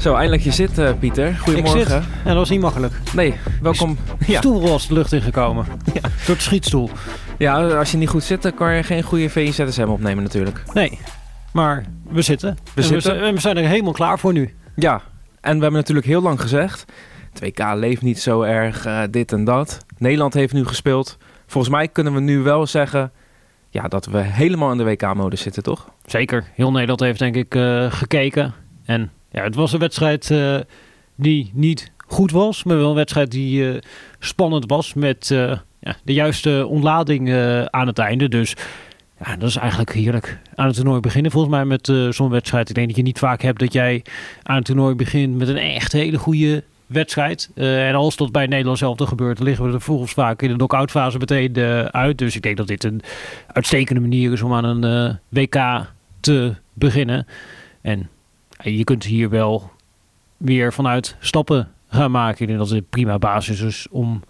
Zo, eindelijk je zit, Pieter. Goedemorgen. Ik zit. En dat was niet makkelijk. Nee, welkom. Stoel was de lucht ingekomen. Ja. Door de schietstoel. Ja, als je niet goed zit, dan kan je geen goede VIZSM opnemen natuurlijk. Nee, maar we zitten. We zijn er helemaal klaar voor nu. Ja, en we hebben natuurlijk heel lang gezegd, het WK leeft niet zo erg, dit en dat. Nederland heeft nu gespeeld. Volgens mij kunnen we nu wel zeggen, ja, dat we helemaal in de WK-modus zitten, toch? Zeker. Heel Nederland heeft denk ik gekeken en... Ja, het was een wedstrijd die niet goed was, maar wel een wedstrijd die spannend was met de juiste ontlading aan het einde. Dus ja, dat is eigenlijk heerlijk. Aan het toernooi beginnen volgens mij met zo'n wedstrijd. Ik denk dat je niet vaak hebt dat jij aan het toernooi begint met een echt hele goede wedstrijd. En als dat bij Nederland zelf gebeurt, dan liggen we er volgens vaak in de knock-out fase meteen uit. Dus ik denk dat dit een uitstekende manier is om aan een WK te beginnen. En... je kunt hier wel weer vanuit stappen gaan maken. Ik denk dat het een prima basis is om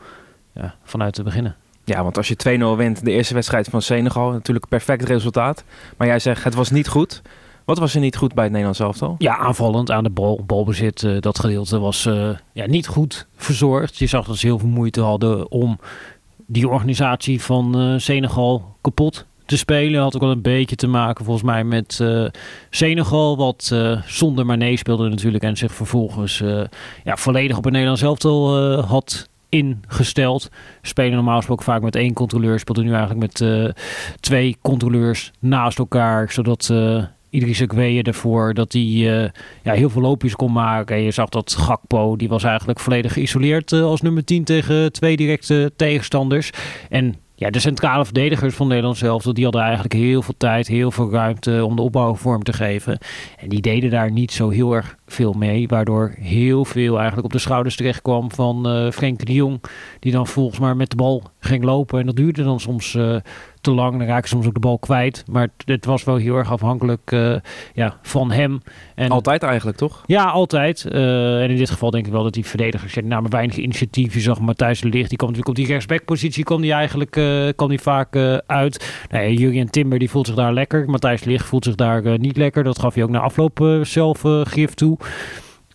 vanuit te beginnen. Ja, want als je 2-0 wint, de eerste wedstrijd van Senegal, natuurlijk een perfect resultaat. Maar jij zegt, het was niet goed. Wat was er niet goed bij het Nederlands elftal? Ja, aanvallend aan de balbezit. Dat gedeelte was niet goed verzorgd. Je zag dat ze heel veel moeite hadden om die organisatie van Senegal kapot te spelen. Had ook wel een beetje te maken volgens mij met Senegal, wat zonder Mané speelde natuurlijk en zich vervolgens volledig op het Nederlands elftal had ingesteld. Spelen normaal gesproken vaak met 1 controleur, speelde nu eigenlijk met 2 controleurs naast elkaar, zodat Idrissa Gueye ervoor dat hij heel veel loopjes kon maken. En je zag dat Gakpo, die was eigenlijk volledig geïsoleerd als nummer 10 tegen 2 directe tegenstanders. En ja, de centrale verdedigers van Nederland zelf, die hadden eigenlijk heel veel tijd, heel veel ruimte om de opbouw vorm te geven. En die deden daar niet zo heel erg veel mee, waardoor heel veel eigenlijk op de schouders terecht kwam van Frenkie de Jong, die dan volgens mij met de bal ging lopen. En dat duurde dan soms te lang, dan raakte soms ook de bal kwijt. Maar het was wel heel erg afhankelijk van hem. En altijd eigenlijk, toch? Ja, altijd. En in dit geval denk ik wel dat die verdedigers namen weinig initiatief. Je zag Matthijs de Ligt, die kwam natuurlijk op die rechtsbackpositie, kwam die eigenlijk vaak uit. Jurriën Timber, die voelt zich daar lekker. Matthijs de Ligt voelt zich daar niet lekker. Dat gaf hij ook na afloop zelf gif toe.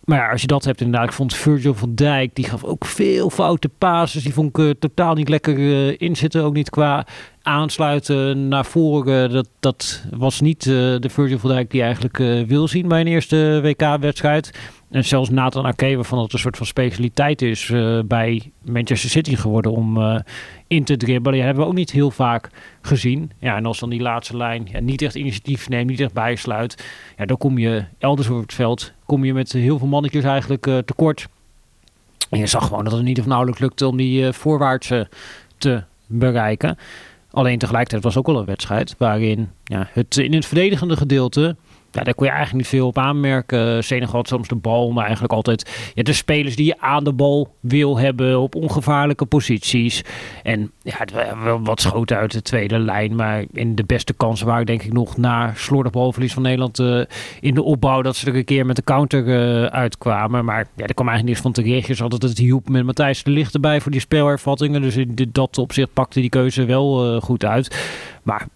Maar ja, als je dat hebt inderdaad, ik vond Virgil van Dijk, die gaf ook veel foute passes. Die vond ik totaal niet lekker inzitten, ook niet qua aansluiten naar voren. Dat was niet de Virgil van Dijk die eigenlijk wil zien bij een eerste WK-wedstrijd. En zelfs Nathan Aké, waarvan het een soort van specialiteit is bij Manchester City geworden om in te dribbelen. Dat hebben we ook niet heel vaak gezien. Ja, en als dan die laatste lijn niet echt initiatief neemt, niet echt bijsluit, ja, dan kom je elders op het veld, kom je met heel veel mannetjes eigenlijk tekort. En je zag gewoon dat het niet of nauwelijks lukte om die voorwaartse te bereiken. Alleen tegelijkertijd was ook wel een wedstrijd waarin in het verdedigende gedeelte, ja, daar kon je eigenlijk niet veel op aanmerken. Senegal had soms de bal, maar eigenlijk altijd de spelers die je aan de bal wil hebben op ongevaarlijke posities. En wat schoten uit de tweede lijn, maar in de beste kansen waren denk ik nog na slordig balverlies van Nederland in de opbouw dat ze er een keer met de counter uitkwamen. Maar daar kwam eigenlijk niks van terecht. Je zag dat het hielp met Matthijs de Ligt erbij voor die speelhervattingen. Dus in dat opzicht pakte die keuze wel goed uit. Maar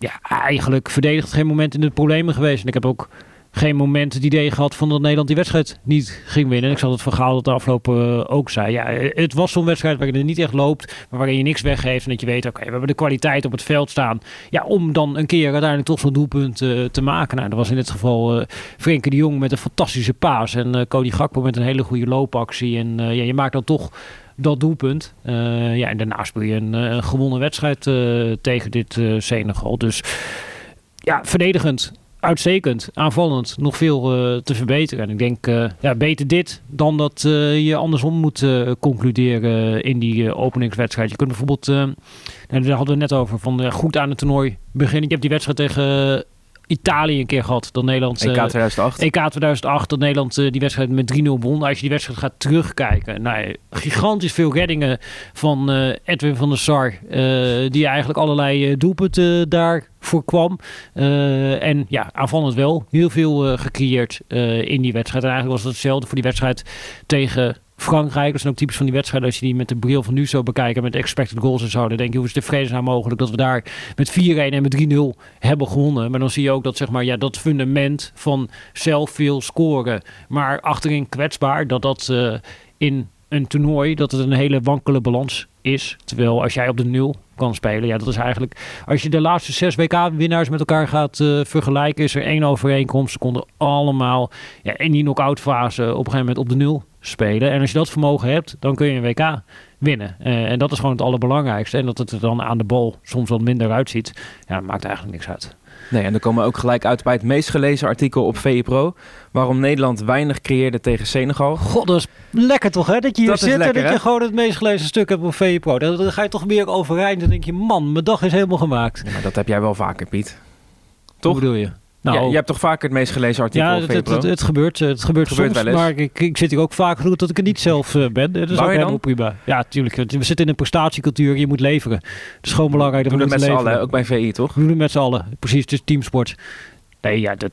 eigenlijk verdedigd geen moment in de problemen geweest. En ik heb ook geen moment het idee gehad van dat Nederland die wedstrijd niet ging winnen. Ik zat het verhaal dat de afgelopen ook zei. Ja, het was zo'n wedstrijd waarin het niet echt loopt, maar waarin je niks weggeeft en dat je weet, oké, we hebben de kwaliteit op het veld staan. Ja, om dan een keer uiteindelijk toch zo'n doelpunt te maken. Nou, dat was in dit geval Frenkie de Jong met een fantastische paas en Cody Gakpo met een hele goede loopactie. En je maakt dan toch dat doelpunt. En daarna speel je een gewonnen wedstrijd tegen dit Senegal. Dus ja, verdedigend uitstekend, aanvallend, nog veel te verbeteren. En ik denk, beter dit dan dat je andersom moet concluderen in die openingswedstrijd. Je kunt bijvoorbeeld, daar hadden we het net over, van goed aan het toernooi beginnen. Je hebt die wedstrijd tegen Italië een keer gehad. Dat Nederland, EK 2008. EK 2008, dat Nederland die wedstrijd met 3-0 won. Als je die wedstrijd gaat terugkijken. Nou, gigantisch veel reddingen van Edwin van der Sar. Die eigenlijk allerlei doelpunten daar voorkwam. En ja, aanvallend wel. Heel veel gecreëerd in die wedstrijd. En eigenlijk was het hetzelfde voor die wedstrijd tegen Frankrijk. Dat zijn ook typisch van die wedstrijden. Als je die met de bril van nu zou bekijken, met expected goals en zo, dan denk je, hoe is het tevreden zijn mogelijk dat we daar met 4-1 en met 3-0 hebben gewonnen. Maar dan zie je ook dat, zeg maar, ja, dat fundament van zelf veel scoren, maar achterin kwetsbaar, dat dat in een toernooi, dat het een hele wankele balans is. Terwijl als jij op de 0 kan spelen, ja, dat is eigenlijk, als je de laatste 6 WK-winnaars met elkaar gaat vergelijken, is er 1 overeenkomst. Ze konden allemaal in die knock-out fase op een gegeven moment op de 0 spelen. En als je dat vermogen hebt, dan kun je een WK winnen. En dat is gewoon het allerbelangrijkste. En dat het er dan aan de bal soms wat minder uitziet, ja, maakt eigenlijk niks uit. Nee, en dan komen we ook gelijk uit bij het meest gelezen artikel op VI Pro. Waarom Nederland weinig creëerde tegen Senegal. God, dat is lekker toch, hè? Dat je hier dat zit en lekker, dat je gewoon het meest gelezen stuk hebt op VI Pro. Dan ga je toch meer overeind en denk je, man, mijn dag is helemaal gemaakt. Ja, maar dat heb jij wel vaker, Piet. Toch? Hoe bedoel je? Nou, ja, je hebt toch vaak het meest gelezen artikel op VPRO? Ja, het gebeurt soms, wel eens. Maar ik zit hier ook vaak genoeg dat ik er niet zelf ben. Dat is ook helemaal prima. Ja, tuurlijk. We zitten in een prestatiecultuur, je moet leveren. Het is gewoon belangrijk dat we moeten leveren. Doen het met z'n allen, ook bij VI toch? We doen het met z'n allen, precies. Het is teamsport. Nee, ja, dat,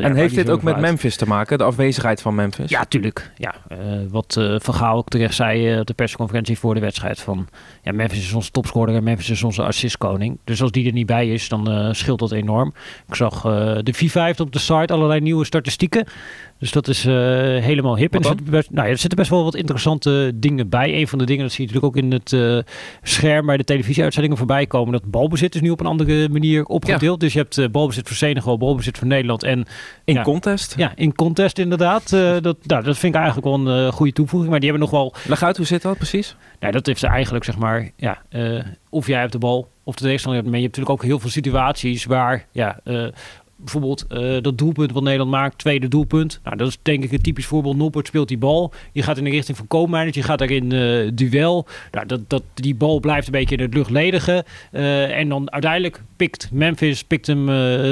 en heeft dit ook met Memphis te maken, de afwezigheid van Memphis? Ja, tuurlijk. Ja, wat Van Gaal ook terecht zei op de persconferentie voor de wedstrijd. Van, ja, Memphis is onze topscorer en Memphis is onze assistkoning. Dus als die er niet bij is, dan scheelt dat enorm. Ik zag de FIFA heeft op de site allerlei nieuwe statistieken. Dus dat is helemaal hip. En er zitten best wel wat interessante dingen bij. Een van de dingen, dat zie je natuurlijk ook in het scherm bij de televisieuitzendingen voorbij komen. Dat balbezit is nu op een andere manier opgedeeld. Ja. Dus je hebt balbezit voor Senegal, balbezit voor Nederland. En in contest. Ja, in contest inderdaad. Dat vind ik eigenlijk wel een goede toevoeging. Maar die hebben nog wel... Leg uit, hoe zit dat precies? Nou, dat heeft ze eigenlijk, zeg maar... Ja, of jij hebt de bal, of de tegenstander hebt. Maar je hebt natuurlijk ook heel veel situaties waar... Ja, bijvoorbeeld dat doelpunt wat Nederland maakt, tweede doelpunt. Nou, dat is denk ik een typisch voorbeeld. Noppert speelt die bal. Je gaat in de richting van Koopmeiners. Je gaat daarin duel. Nou, die bal blijft een beetje in het luchtledigen. En dan uiteindelijk pikt Memphis hem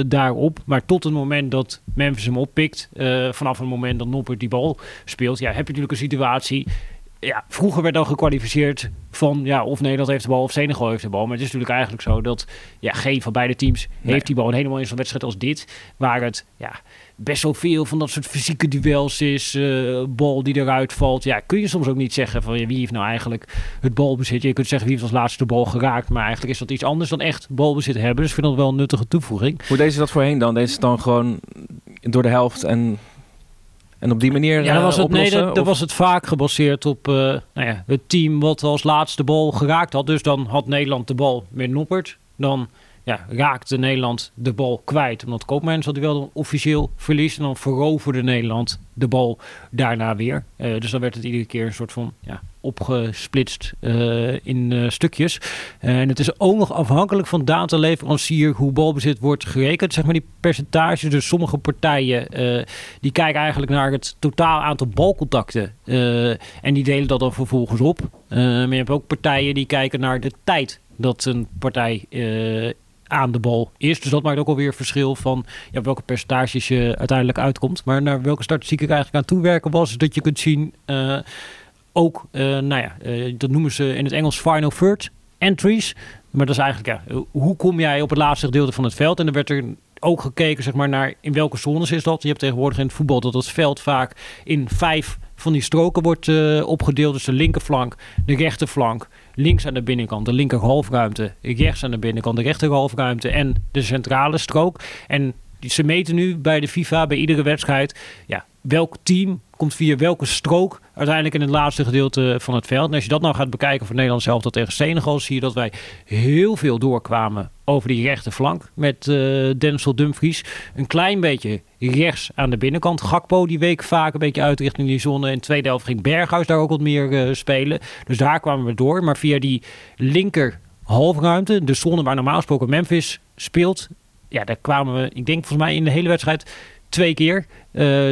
daarop. Maar tot het moment dat Memphis hem oppikt, vanaf het moment dat Noppert die bal speelt, ja, heb je natuurlijk een situatie. Ja, vroeger werd dan gekwalificeerd van of Nederland heeft de bal of Senegal heeft de bal. Maar het is natuurlijk eigenlijk zo dat geen van beide teams heeft die bal. En helemaal in zo'n wedstrijd als dit, waar het best wel veel van dat soort fysieke duels is. Bal die eruit valt. Ja, kun je soms ook niet zeggen van wie heeft nou eigenlijk het balbezit. Je kunt zeggen wie heeft als laatste de bal geraakt. Maar eigenlijk is dat iets anders dan echt balbezit hebben. Dus ik vind dat wel een nuttige toevoeging. Hoe deed ze dat voorheen dan? Deed ze dan gewoon door de helft en... En op die manier oplossen? Nee, dat was het vaak gebaseerd op het team wat als laatste bal geraakt had. Dus dan had Nederland de bal met Noppert. Dan raakte Nederland de bal kwijt. Omdat Koopmeiners had hij wel officieel verlies. En dan veroverde Nederland de bal daarna weer. Dus dan werd het iedere keer een soort van... opgesplitst in stukjes. En het is ook nog afhankelijk van dataleverancier hoe balbezit wordt gerekend. Zeg maar die percentages. Dus sommige partijen die kijken eigenlijk naar het totaal aantal balcontacten. En die delen dat dan vervolgens op. Maar je hebt ook partijen die kijken naar de tijd dat een partij aan de bal is. Dus dat maakt ook alweer verschil van welke percentages je uiteindelijk uitkomt. Maar naar welke statistiek ik eigenlijk aan toewerken was, dat je kunt zien... Ook, dat noemen ze in het Engels final third entries. Maar dat is eigenlijk, hoe kom jij op het laatste gedeelte van het veld? En dan werd er ook gekeken, zeg maar, naar in welke zones is dat. Je hebt tegenwoordig in het voetbal dat het veld vaak in 5 van die stroken wordt opgedeeld. Dus de linkerflank, de rechterflank, links aan de binnenkant, de linker halfruimte, rechts aan de binnenkant, de rechter halfruimte en de centrale strook. En ze meten nu bij de FIFA, bij iedere wedstrijd, welk team komt via welke strook uiteindelijk in het laatste gedeelte van het veld. En als je dat nou gaat bekijken voor Nederland zelf, dat tegen Senegal, zie je dat wij heel veel doorkwamen over die rechterflank met Denzel Dumfries. Een klein beetje rechts aan de binnenkant. Gakpo die week vaak een beetje uit richting die zone. In de tweede helft ging Berghuis daar ook wat meer spelen. Dus daar kwamen we door. Maar via die linker halfruimte, de zone waar normaal gesproken Memphis speelt, daar kwamen we, ik denk volgens mij in de hele wedstrijd 2 keer.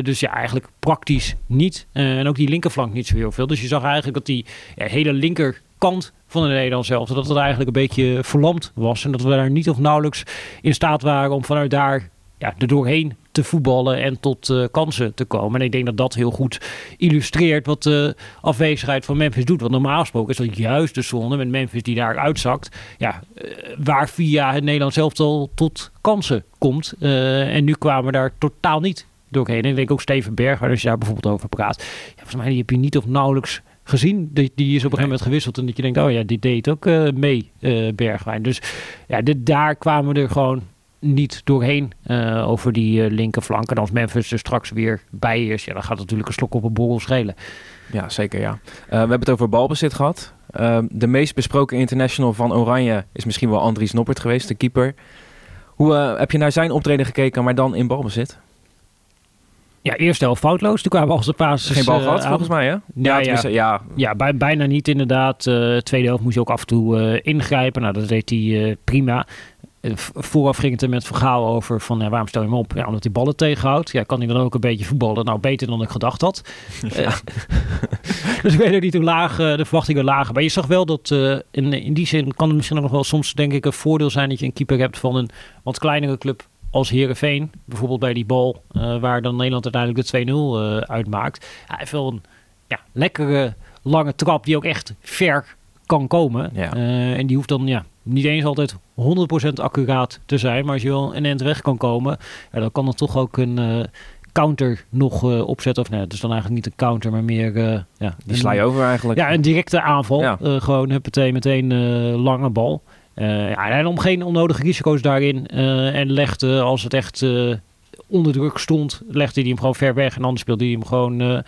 Dus eigenlijk praktisch niet. En ook die linkerflank niet zo heel veel. Dus je zag eigenlijk dat die hele linkerkant van de Nederland zelf, dat het eigenlijk een beetje verlamd was. En dat we daar niet of nauwelijks in staat waren om vanuit daar ja, er doorheen te voetballen en tot kansen te komen. En ik denk dat dat heel goed illustreert wat de afwezigheid van Memphis doet. Want normaal gesproken is dat juist de zone met Memphis die daar uitzakt. Ja, waar via het Nederlands elftal tot kansen komt. En nu kwamen we daar totaal niet doorheen. En ik denk ook Steven Bergwijn, als je daar bijvoorbeeld over praat. Ja, volgens mij die heb je niet of nauwelijks gezien. Die is op een gegeven moment gewisseld. En dat je denkt, oh ja, die deed ook mee, Bergwijn. Dus ja, daar kwamen we er gewoon niet doorheen over die linkerflank. En als Memphis er straks weer bij is, ja, dan gaat het natuurlijk een slok op een borrel schelen. Ja, zeker ja. We hebben het over balbezit gehad. De meest besproken international van Oranje is misschien wel Andries Noppert geweest, de keeper. Hoe heb je naar zijn optreden gekeken, maar dan in balbezit? Ja, eerste helft foutloos. Toen kwamen we als de paas. Geen bal gehad, volgens mij, hè? Ja, bijna niet inderdaad. Tweede helft moest je ook af en toe ingrijpen. Nou, dat deed hij prima. Vooraf ging het er met Van Gaal over van waarom stel je hem op? Ja, omdat hij ballen tegenhoudt. Ja, kan hij dan ook een beetje voetballen? Nou, beter dan ik gedacht had. Ja. Dus ik weet ook niet hoe laag de verwachtingen lagen. Maar je zag wel dat in die zin kan het misschien nog wel soms denk ik een voordeel zijn dat je een keeper hebt van een wat kleinere club als Heerenveen. Bijvoorbeeld bij die bal waar dan Nederland uiteindelijk de 2-0 uitmaakt. Hij heeft wel een lekkere lange trap die ook echt ver kan komen. Ja. En die hoeft dan niet eens altijd 100% accuraat te zijn. Maar als je wel een end weg kan komen, dan kan er toch ook een counter nog opzetten. Of nee, het is dan eigenlijk niet een counter, maar meer die sla je over eigenlijk. Ja, een directe aanval. Ja. Gewoon meteen lange bal. En om geen onnodige risico's daarin. En legde, als het echt onder druk stond, legde hij hem gewoon ver weg. En anders speelde hij hem gewoon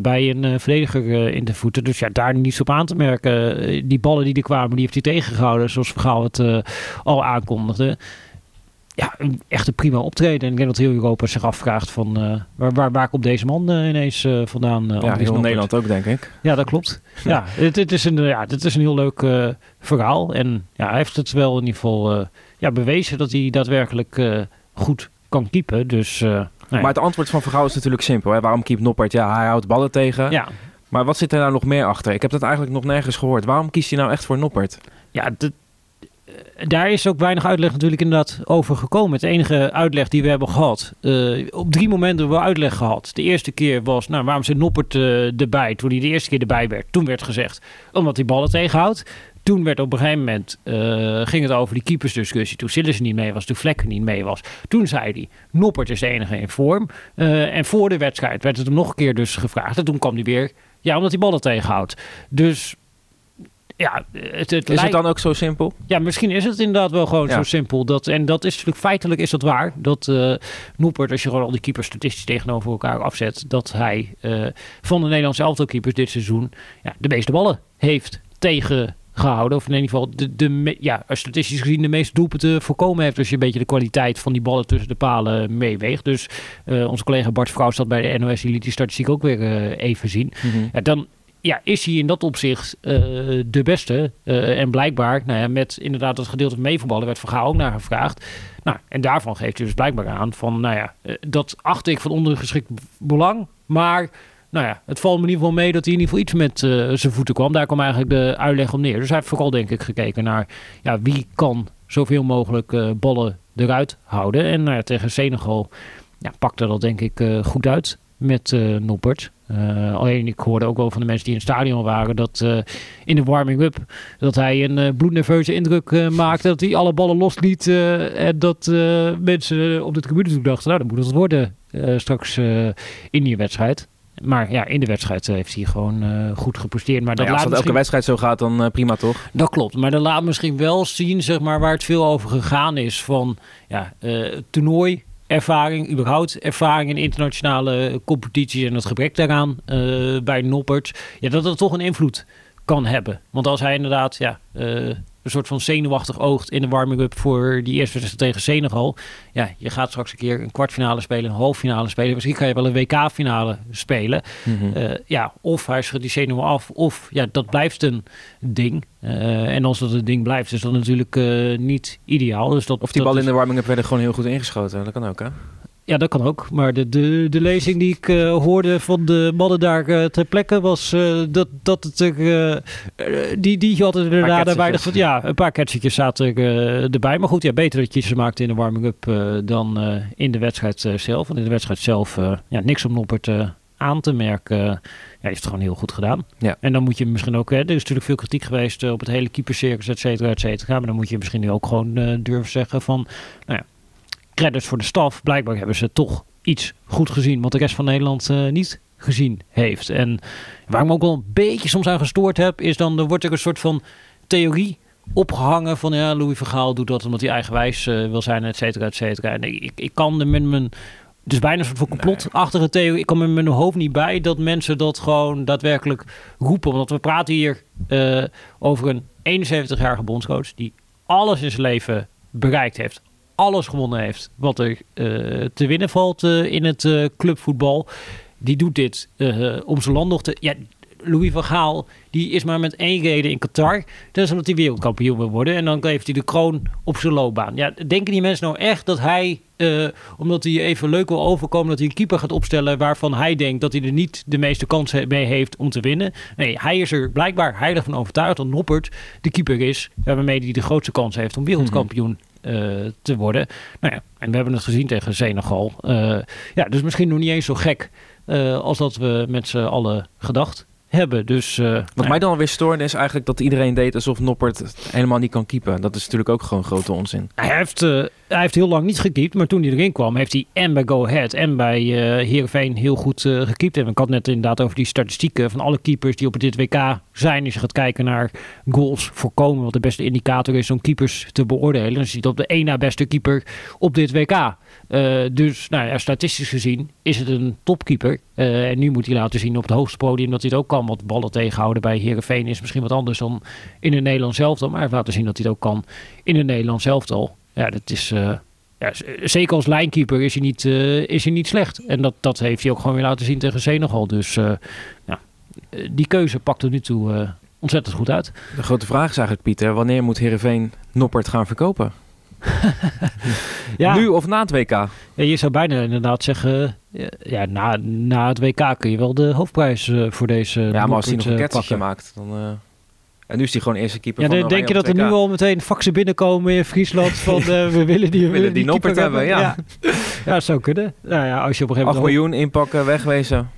bij een verdediger in de voeten. Dus daar niets op aan te merken. Die ballen die er kwamen, die heeft hij tegengehouden. Zoals Van Gaal het al aankondigde. Ja, echt een prima optreden. En ik denk dat heel Europa zich afvraagt van waar komt deze man ineens vandaan? Heel Nederland ook, denk ik. Ja, dat klopt. Ja, dit is een heel leuk verhaal. En hij heeft het wel in ieder geval bewezen dat hij daadwerkelijk goed kan keepen. Dus, Maar het antwoord van Van Gaal is natuurlijk simpel. Hè? Waarom keept Noppert? Ja, hij houdt ballen tegen. Ja. Maar wat zit er nou nog meer achter? Ik heb dat eigenlijk nog nergens gehoord. Waarom kiest hij nou echt voor Noppert? Ja, daar is ook weinig uitleg natuurlijk inderdaad over gekomen. Het enige uitleg die we hebben gehad. Op 3 momenten hebben we uitleg gehad. De eerste keer was, waarom zit Noppert erbij? Toen hij de eerste keer erbij werd. Toen werd gezegd, omdat hij ballen tegenhoudt. Toen werd op een gegeven moment, ging het over die keepersdiscussie. Toen Cillessen niet mee was, toen Flekken niet mee was. Toen zei hij, Noppert is de enige in vorm. En voor de wedstrijd werd het hem nog een keer dus gevraagd. En toen kwam hij weer, omdat hij ballen tegenhoudt. Dus ja, het dan ook zo simpel? Ja, misschien is het inderdaad wel gewoon zo simpel. Dat is natuurlijk feitelijk is dat waar. Dat Noppert, als je gewoon al die keepers statistisch tegenover elkaar afzet, dat hij van de Nederlandse elftalkeepers dit seizoen de meeste ballen heeft tegen gehouden. Of in ieder geval statistisch gezien de meeste doelpunten voorkomen heeft. Als je een beetje de kwaliteit van die ballen tussen de palen meeweegt. Dus onze collega Bart Vrouw zat bij de NOS. Die liet die statistiek ook weer even zien. Mm-hmm. Dan is hij in dat opzicht de beste. En blijkbaar met inderdaad dat gedeelte meevoetballen werd Van Gaal ook naar gevraagd. Nou, en daarvan geeft hij dus blijkbaar aan van dat acht ik van ondergeschikt belang. Maar het valt me in ieder geval mee dat hij in ieder geval iets met zijn voeten kwam. Daar kwam eigenlijk de uitleg om neer. Dus hij heeft vooral denk ik gekeken naar wie kan zoveel mogelijk ballen eruit houden. En tegen Senegal pakte dat denk ik goed uit met Noppert. Alleen ik hoorde ook wel van de mensen die in het stadion waren dat in de warming-up dat hij een bloednerveuze indruk maakte, dat hij alle ballen losliet en dat mensen op de tribune toen dachten, dat moet het worden straks in die wedstrijd. Maar in de wedstrijd heeft hij gewoon goed gepresteerd. Maar dat als dat elke wedstrijd zo gaat, dan prima toch? Dat klopt, maar dat laat misschien wel zien waar het veel over gegaan is van toernooi. Ervaring, überhaupt ervaring in internationale competities en het gebrek daaraan bij Noppert, dat toch een invloed kan hebben. Want als hij inderdaad een soort van zenuwachtig oogt in de warming-up voor die eerste wedstrijd tegen Senegal. Ja, je gaat straks een keer een kwartfinale spelen, een halffinale spelen. Misschien kan je wel een WK-finale spelen. Mm-hmm. Of hij schudt die zenuw af, of dat blijft een ding. En als dat een ding blijft, is dat natuurlijk niet ideaal. Dus of die bal in de warming-up werden gewoon heel goed ingeschoten. Dat kan ook, hè? Ja, dat kan ook. Maar de lezing die ik hoorde van de mannen daar ter plekke was dat het... Die hadden inderdaad weinig van... Ja, een paar ketsetjes zaten erbij. Maar goed, ja, beter dat je ze maakte in de warming-up dan in de wedstrijd zelf. Want in de wedstrijd zelf niks om Noppert aan te merken. Ja, hij heeft het gewoon heel goed gedaan. Ja. En dan moet je misschien ook... er is natuurlijk veel kritiek geweest op het hele keepercircus, et cetera. Maar dan moet je misschien nu ook gewoon durven zeggen van... Nou ja, credits voor de staf. Blijkbaar hebben ze toch iets goed gezien wat de rest van Nederland niet gezien heeft. En waar ik me ook wel een beetje soms aan gestoord heb, is dan wordt er een soort van theorie opgehangen van ja, Louis van Gaal doet dat omdat hij eigenwijs wil zijn, et cetera, et cetera. En ik kan er met mijn... Dus bijna een soort van complotachtige theorie. Ik kom er met mijn hoofd niet bij dat mensen dat gewoon daadwerkelijk roepen. Want we praten hier over een 71-jarige bondscoach die alles in zijn leven bereikt heeft. Alles gewonnen heeft wat er te winnen valt in het clubvoetbal. Die doet dit om zijn land nog te... Ja, Louis van Gaal, die is maar met één reden in Qatar. Dat is omdat hij wereldkampioen wil worden. En dan heeft hij de kroon op zijn loopbaan. Ja, denken die mensen nou echt dat hij... omdat hij even leuk wil overkomen... dat hij een keeper gaat opstellen waarvan hij denkt... dat hij er niet de meeste kans mee heeft om te winnen? Nee, hij is er blijkbaar heilig van overtuigd... dat Noppert de keeper is... waarmee hij de grootste kans heeft om wereldkampioen... te worden. Nou ja, en we hebben het gezien tegen Senegal. Dus misschien nog niet eens zo gek als dat we met z'n allen gedacht hebben. Dus, Wat mij dan weer stoorde is eigenlijk dat iedereen deed alsof Noppert helemaal niet kan keepen. Dat is natuurlijk ook gewoon grote onzin. Hij heeft heel lang niet gekiept, maar toen hij erin kwam heeft hij en bij Go Ahead en bij Heerenveen heel goed gekiept. En ik had net inderdaad over die statistieken van alle keepers die op dit WK zijn. Als je gaat kijken naar goals voorkomen, wat de beste indicator is om keepers te beoordelen. Dan ziet op de één na beste keeper op dit WK. Statistisch gezien is het een topkeeper. En nu moet hij laten zien op het hoogste podium dat hij het ook kan. Want ballen tegenhouden bij Heerenveen is misschien wat anders dan in het Nederlands elftal. Maar laten zien dat hij het ook kan in het Nederlands elftal. Ja, dat is... zeker als lijnkeeper is hij niet slecht. En dat heeft hij ook gewoon weer laten zien tegen Senegal. Dus die keuze pakt tot nu toe ontzettend goed uit. De grote vraag is eigenlijk, Pieter, wanneer moet Heerenveen Noppert gaan verkopen? Nu of na het WK? Ja, je zou bijna inderdaad zeggen... na het WK kun je wel de hoofdprijs voor deze... Ja, maar als hij nog een ketsertje maakt, dan... En nu is hij gewoon eerste keeper van Oranje. Denk je dat er nu al meteen faxen binnenkomen in Friesland van we willen die Noppert hebben? Ja. Ja, dat zou kunnen. Nou ja, als je op een gegeven moment... 8 miljoen inpakken, wegwezen.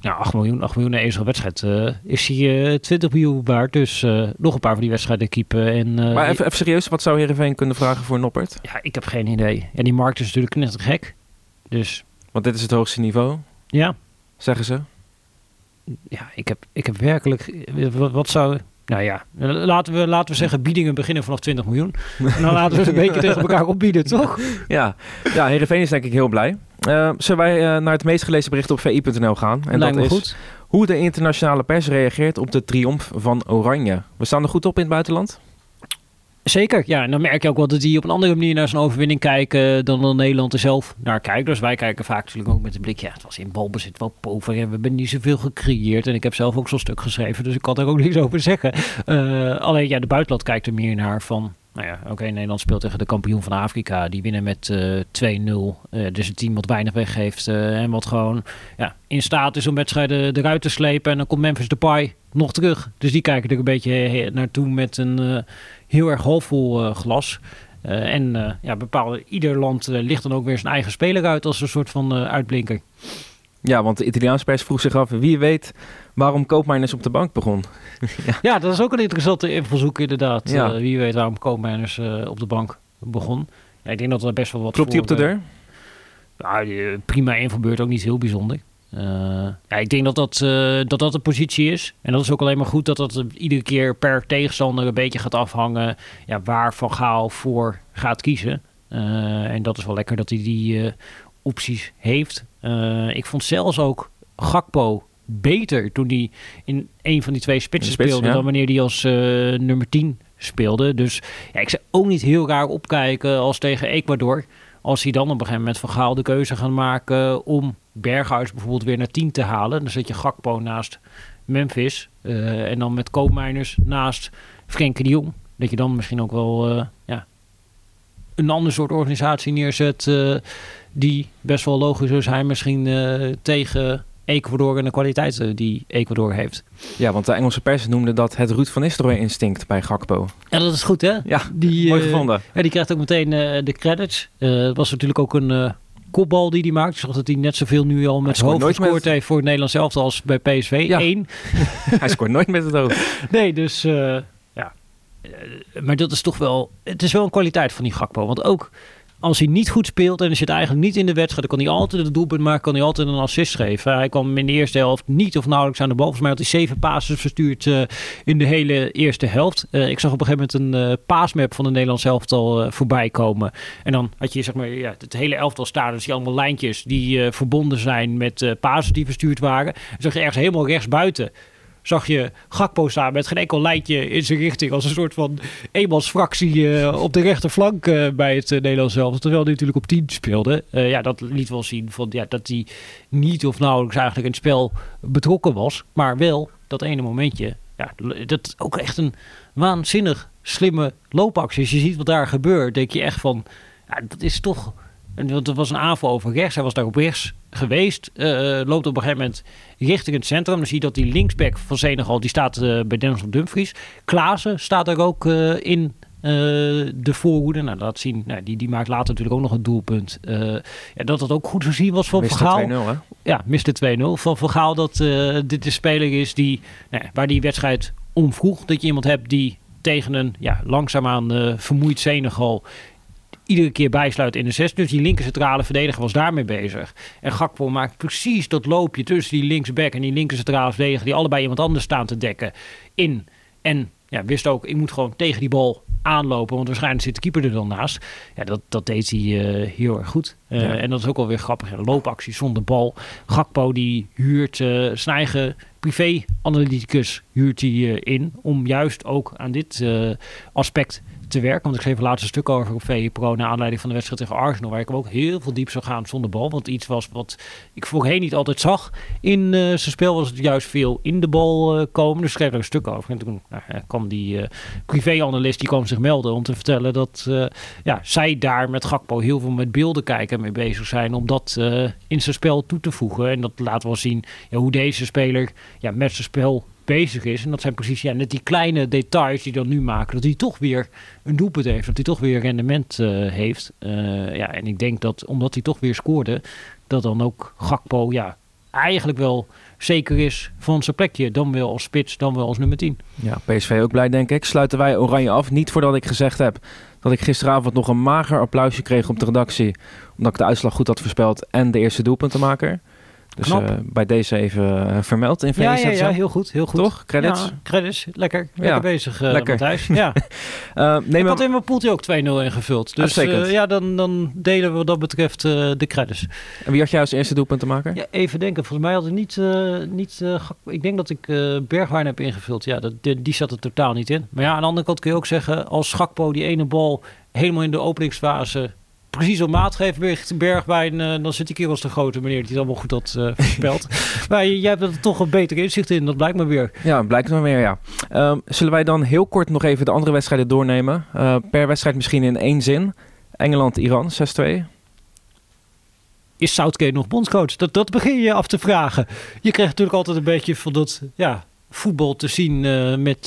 Nou, 8 miljoen in één wedstrijd. Is hij 20 miljoen waard, dus nog een paar van die wedstrijden keepen. Maar even serieus, wat zou Heerenveen kunnen vragen voor Noppert? Ja, ik heb geen idee. En die markt is natuurlijk net gek. Dus... Want dit is het hoogste niveau? Ja. Zeggen ze? Ja, ik heb werkelijk... Wat zou... Nou ja, laten we zeggen biedingen beginnen vanaf 20 miljoen. En dan laten we het een beetje tegen elkaar opbieden, toch? Ja, Heerenveen is denk ik heel blij. Zullen wij naar het meest gelezen bericht op vi.nl gaan? En dat is goed. Hoe de internationale pers reageert op de triomf van Oranje. We staan er goed op in het buitenland. Zeker, ja. En dan merk je ook wel dat die op een andere manier naar zo'n overwinning kijken dan Nederland er zelf naar kijkt. Dus wij kijken vaak natuurlijk ook met een blik, het was in balbezit wel pover en we hebben niet zoveel gecreëerd. En ik heb zelf ook zo'n stuk geschreven, dus ik kan daar ook niks over zeggen. Alleen, de buitenland kijkt er meer naar van, Nederland speelt tegen de kampioen van Afrika. Die winnen met 2-0. Dus een team wat weinig weggeeft en wat gewoon in staat is om wedstrijden eruit te slepen. En dan komt Memphis Depay nog terug. Dus die kijken er een beetje naartoe met een... heel erg halfvol glas. Ieder land ligt dan ook weer zijn eigen speler uit als een soort van uitblinker. Ja, want de Italiaanse pers vroeg zich af, wie weet waarom Koopmeiners op de bank begon. Ja, dat is ook een interessante invalshoek inderdaad. Ja. Wie weet waarom Koopmeiners op de bank begon. Ja, ik denk dat er best wel wat... Klopt hij op de deur? Prima invalbeurt, ook niet heel bijzonder. Ik denk dat de positie is. En dat is ook alleen maar goed dat iedere keer per tegenstander een beetje gaat afhangen waar Van Gaal voor gaat kiezen. En dat is wel lekker dat hij die opties heeft. Ik vond zelfs ook Gakpo beter toen hij in een van die twee spitsen speelde dan wanneer hij als nummer 10 speelde. Dus ik zou ook niet heel raar opkijken als tegen Ecuador. Als hij dan op een gegeven moment Van Gaal de keuze gaat maken om Berghuis bijvoorbeeld weer naar 10 te halen. Dan zet je Gakpo naast Memphis. En dan met Koopmeiners naast Frenkie de Jong. Dat je dan misschien ook wel een ander soort organisatie neerzet die best wel logisch zou zijn misschien tegen Ecuador en de kwaliteiten die Ecuador heeft. Ja, want de Engelse pers noemde dat het Ruud van Nistelrooy-instinct bij Gakpo. Ja, dat is goed, hè? Ja, die, mooi gevonden. Ja, die krijgt ook meteen de credits. Het was natuurlijk ook een kopbal die hij maakt. Ik zag dat hij net zoveel nu al met zijn hoofd gescoord heeft voor het Nederlands elftal als bij PSV. Ja. 1. Hij scoort nooit met het hoofd. Nee, dus ja. Maar dat is toch wel... Het is wel een kwaliteit van die Gakpo, want ook... Als hij niet goed speelt en hij zit eigenlijk niet in de wedstrijd... dan kan hij altijd het doelpunt maken, kan hij altijd een assist geven. Hij kwam in de eerste helft niet of nauwelijks aan de bal. Volgens mij had hij 7 passes verstuurd in de hele eerste helft. Ik zag op een gegeven moment een paasmap van de Nederlands elftal voorbij komen. En dan had je zeg maar, ja, het hele elftal staan. Dus die allemaal lijntjes die verbonden zijn met passes die verstuurd waren. Dan zag je ergens helemaal rechts buiten... zag je Gakpo staan met geen enkel lijntje in zijn richting... als een soort van eenmansfractie op de rechterflank bij het Nederlands elftal. Terwijl hij natuurlijk op 10 speelde. Ja, dat liet wel zien van, ja, dat hij niet of nauwelijks eigenlijk in het spel betrokken was. Maar wel dat ene momentje. Ja, dat is ook echt een waanzinnig slimme loopactie. Als je ziet wat daar gebeurt, denk je echt van... Ja, dat is toch... Want het was een aanval over rechts. Hij was daar op rechts geweest. Loopt op een gegeven moment richting het centrum. Dan zie je dat die linksback van Senegal... die staat bij Denzel Dumfries. Klaassen staat daar ook in de voorhoede. Nou, laat zien. Nou, die maakt later natuurlijk ook nog een doelpunt. Ja, dat ook goed te zien was van Van Gaal. 2-0, hè? Ja, Mr. 2-0. Van Gaal dat dit de speler is die... waar die wedstrijd om vroeg. Dat je iemand hebt die tegen een langzaamaan vermoeid Senegal... iedere keer bijsluit in de 6. Dus die linker centrale verdediger was daarmee bezig. En Gakpo maakt precies dat loopje tussen die linksback en die linker centrale verdediger... die allebei iemand anders staan te dekken in. En ja, wist ook, ik moet gewoon tegen die bal aanlopen... want waarschijnlijk zit de keeper er dan naast. Ja, dat deed hij heel erg goed. Ja. En dat is ook wel weer grappig. Een loopactie zonder bal. Gakpo die huurt zijn eigen privé-analyticus in... om juist ook aan dit aspect... te werken, want ik schreef een laatste stuk over op VI Pro... naar aanleiding van de wedstrijd tegen Arsenal... waar ik hem ook heel veel diep zou gaan zonder bal. Want iets was wat ik voorheen niet altijd zag in zijn spel... was het juist veel in de bal komen. Dus ik schreef er een stuk over. En toen kwam die privé-analyst, die kwam zich melden... om te vertellen dat zij daar met Gakpo heel veel met beelden kijken... en mee bezig zijn om dat in zijn spel toe te voegen. En dat laat wel zien hoe deze speler met zijn spel... bezig is. En dat zijn precies net die kleine details die dan nu maken. Dat hij toch weer een doelpunt heeft. Dat hij toch weer rendement heeft. En ik denk dat omdat hij toch weer scoorde. Dat dan ook Gakpo eigenlijk wel zeker is van zijn plekje. Dan wel als spits, dan wel als nummer 10. Ja, PSV ook blij denk ik. Sluiten wij Oranje af. Niet voordat ik gezegd heb dat ik gisteravond nog een mager applausje kreeg op de redactie. Omdat ik de uitslag goed had voorspeld en de eerste doelpuntenmaker. Dus bij deze even vermeld in VI. Ja, heel goed. Toch? Credits? Ja, credits. Lekker bezig, Matthijs. Ja. Ik had in mijn poeltje ook 2-0 ingevuld. Dus dan delen we wat dat betreft de credits. En wie had jij als eerste doelpunt te maken? Ja, even denken. Volgens mij had ik niet ik denk dat ik Bergwijn heb ingevuld. Ja, die zat er totaal niet in. Maar ja, aan de andere kant kun je ook zeggen... als Gakpo die ene bal helemaal in de openingsfase... precies op maat geeft Bergwijn, dan zit die keer als de grote meneer die het allemaal goed had voorspeld. Maar jij hebt er toch een beter inzicht in, dat blijkt maar weer. Ja, blijkt maar weer, ja. Zullen wij dan heel kort nog even de andere wedstrijden doornemen? Per wedstrijd misschien in 1 zin. Engeland-Iran, 6-2. Is Southgate nog bondscoach? Dat begin je af te vragen. Je krijgt natuurlijk altijd een beetje van dat... ja. voetbal te zien met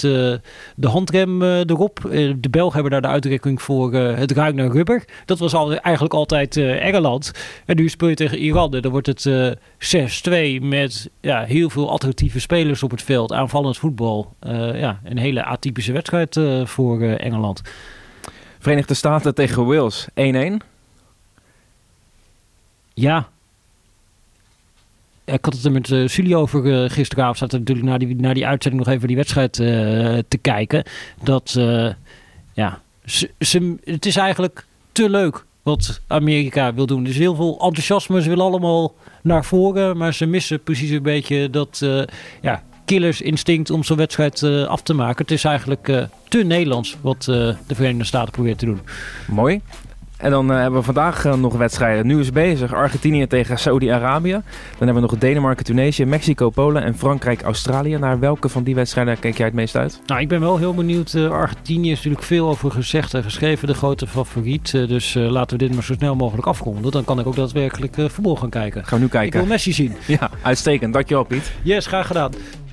de handrem erop. De Belgen hebben daar de uitdrukking voor het ruikt naar rubber. Dat was eigenlijk altijd Engeland. En nu speel je tegen Iran. Dan wordt het 6-2 met heel veel attractieve spelers op het veld. Aanvallend voetbal. Een hele atypische wedstrijd voor Engeland. Verenigde Staten tegen Wales. 1-1. Ja. Ik had het er met Sully over gisteravond. Zaten natuurlijk na die uitzending nog even die wedstrijd te kijken. Dat, het is eigenlijk te leuk wat Amerika wil doen. Er is heel veel enthousiasme. Ze willen allemaal naar voren. Maar ze missen precies een beetje dat killersinstinct om zo'n wedstrijd af te maken. Het is eigenlijk te Nederlands wat de Verenigde Staten probeert te doen. Mooi. En dan hebben we vandaag nog wedstrijden. Nu is bezig Argentinië tegen Saudi-Arabië. Dan hebben we nog Denemarken, Tunesië, Mexico, Polen en Frankrijk, Australië. Naar welke van die wedstrijden kijk jij het meest uit? Nou, ik ben wel heel benieuwd. Argentinië is natuurlijk veel over gezegd en geschreven. De grote favoriet. Dus laten we dit maar zo snel mogelijk afronden. Dan kan ik ook daadwerkelijk voetbal gaan kijken. Gaan we nu kijken. Ik wil Messi zien. Ja, uitstekend. Dankjewel, Piet. Yes, graag gedaan.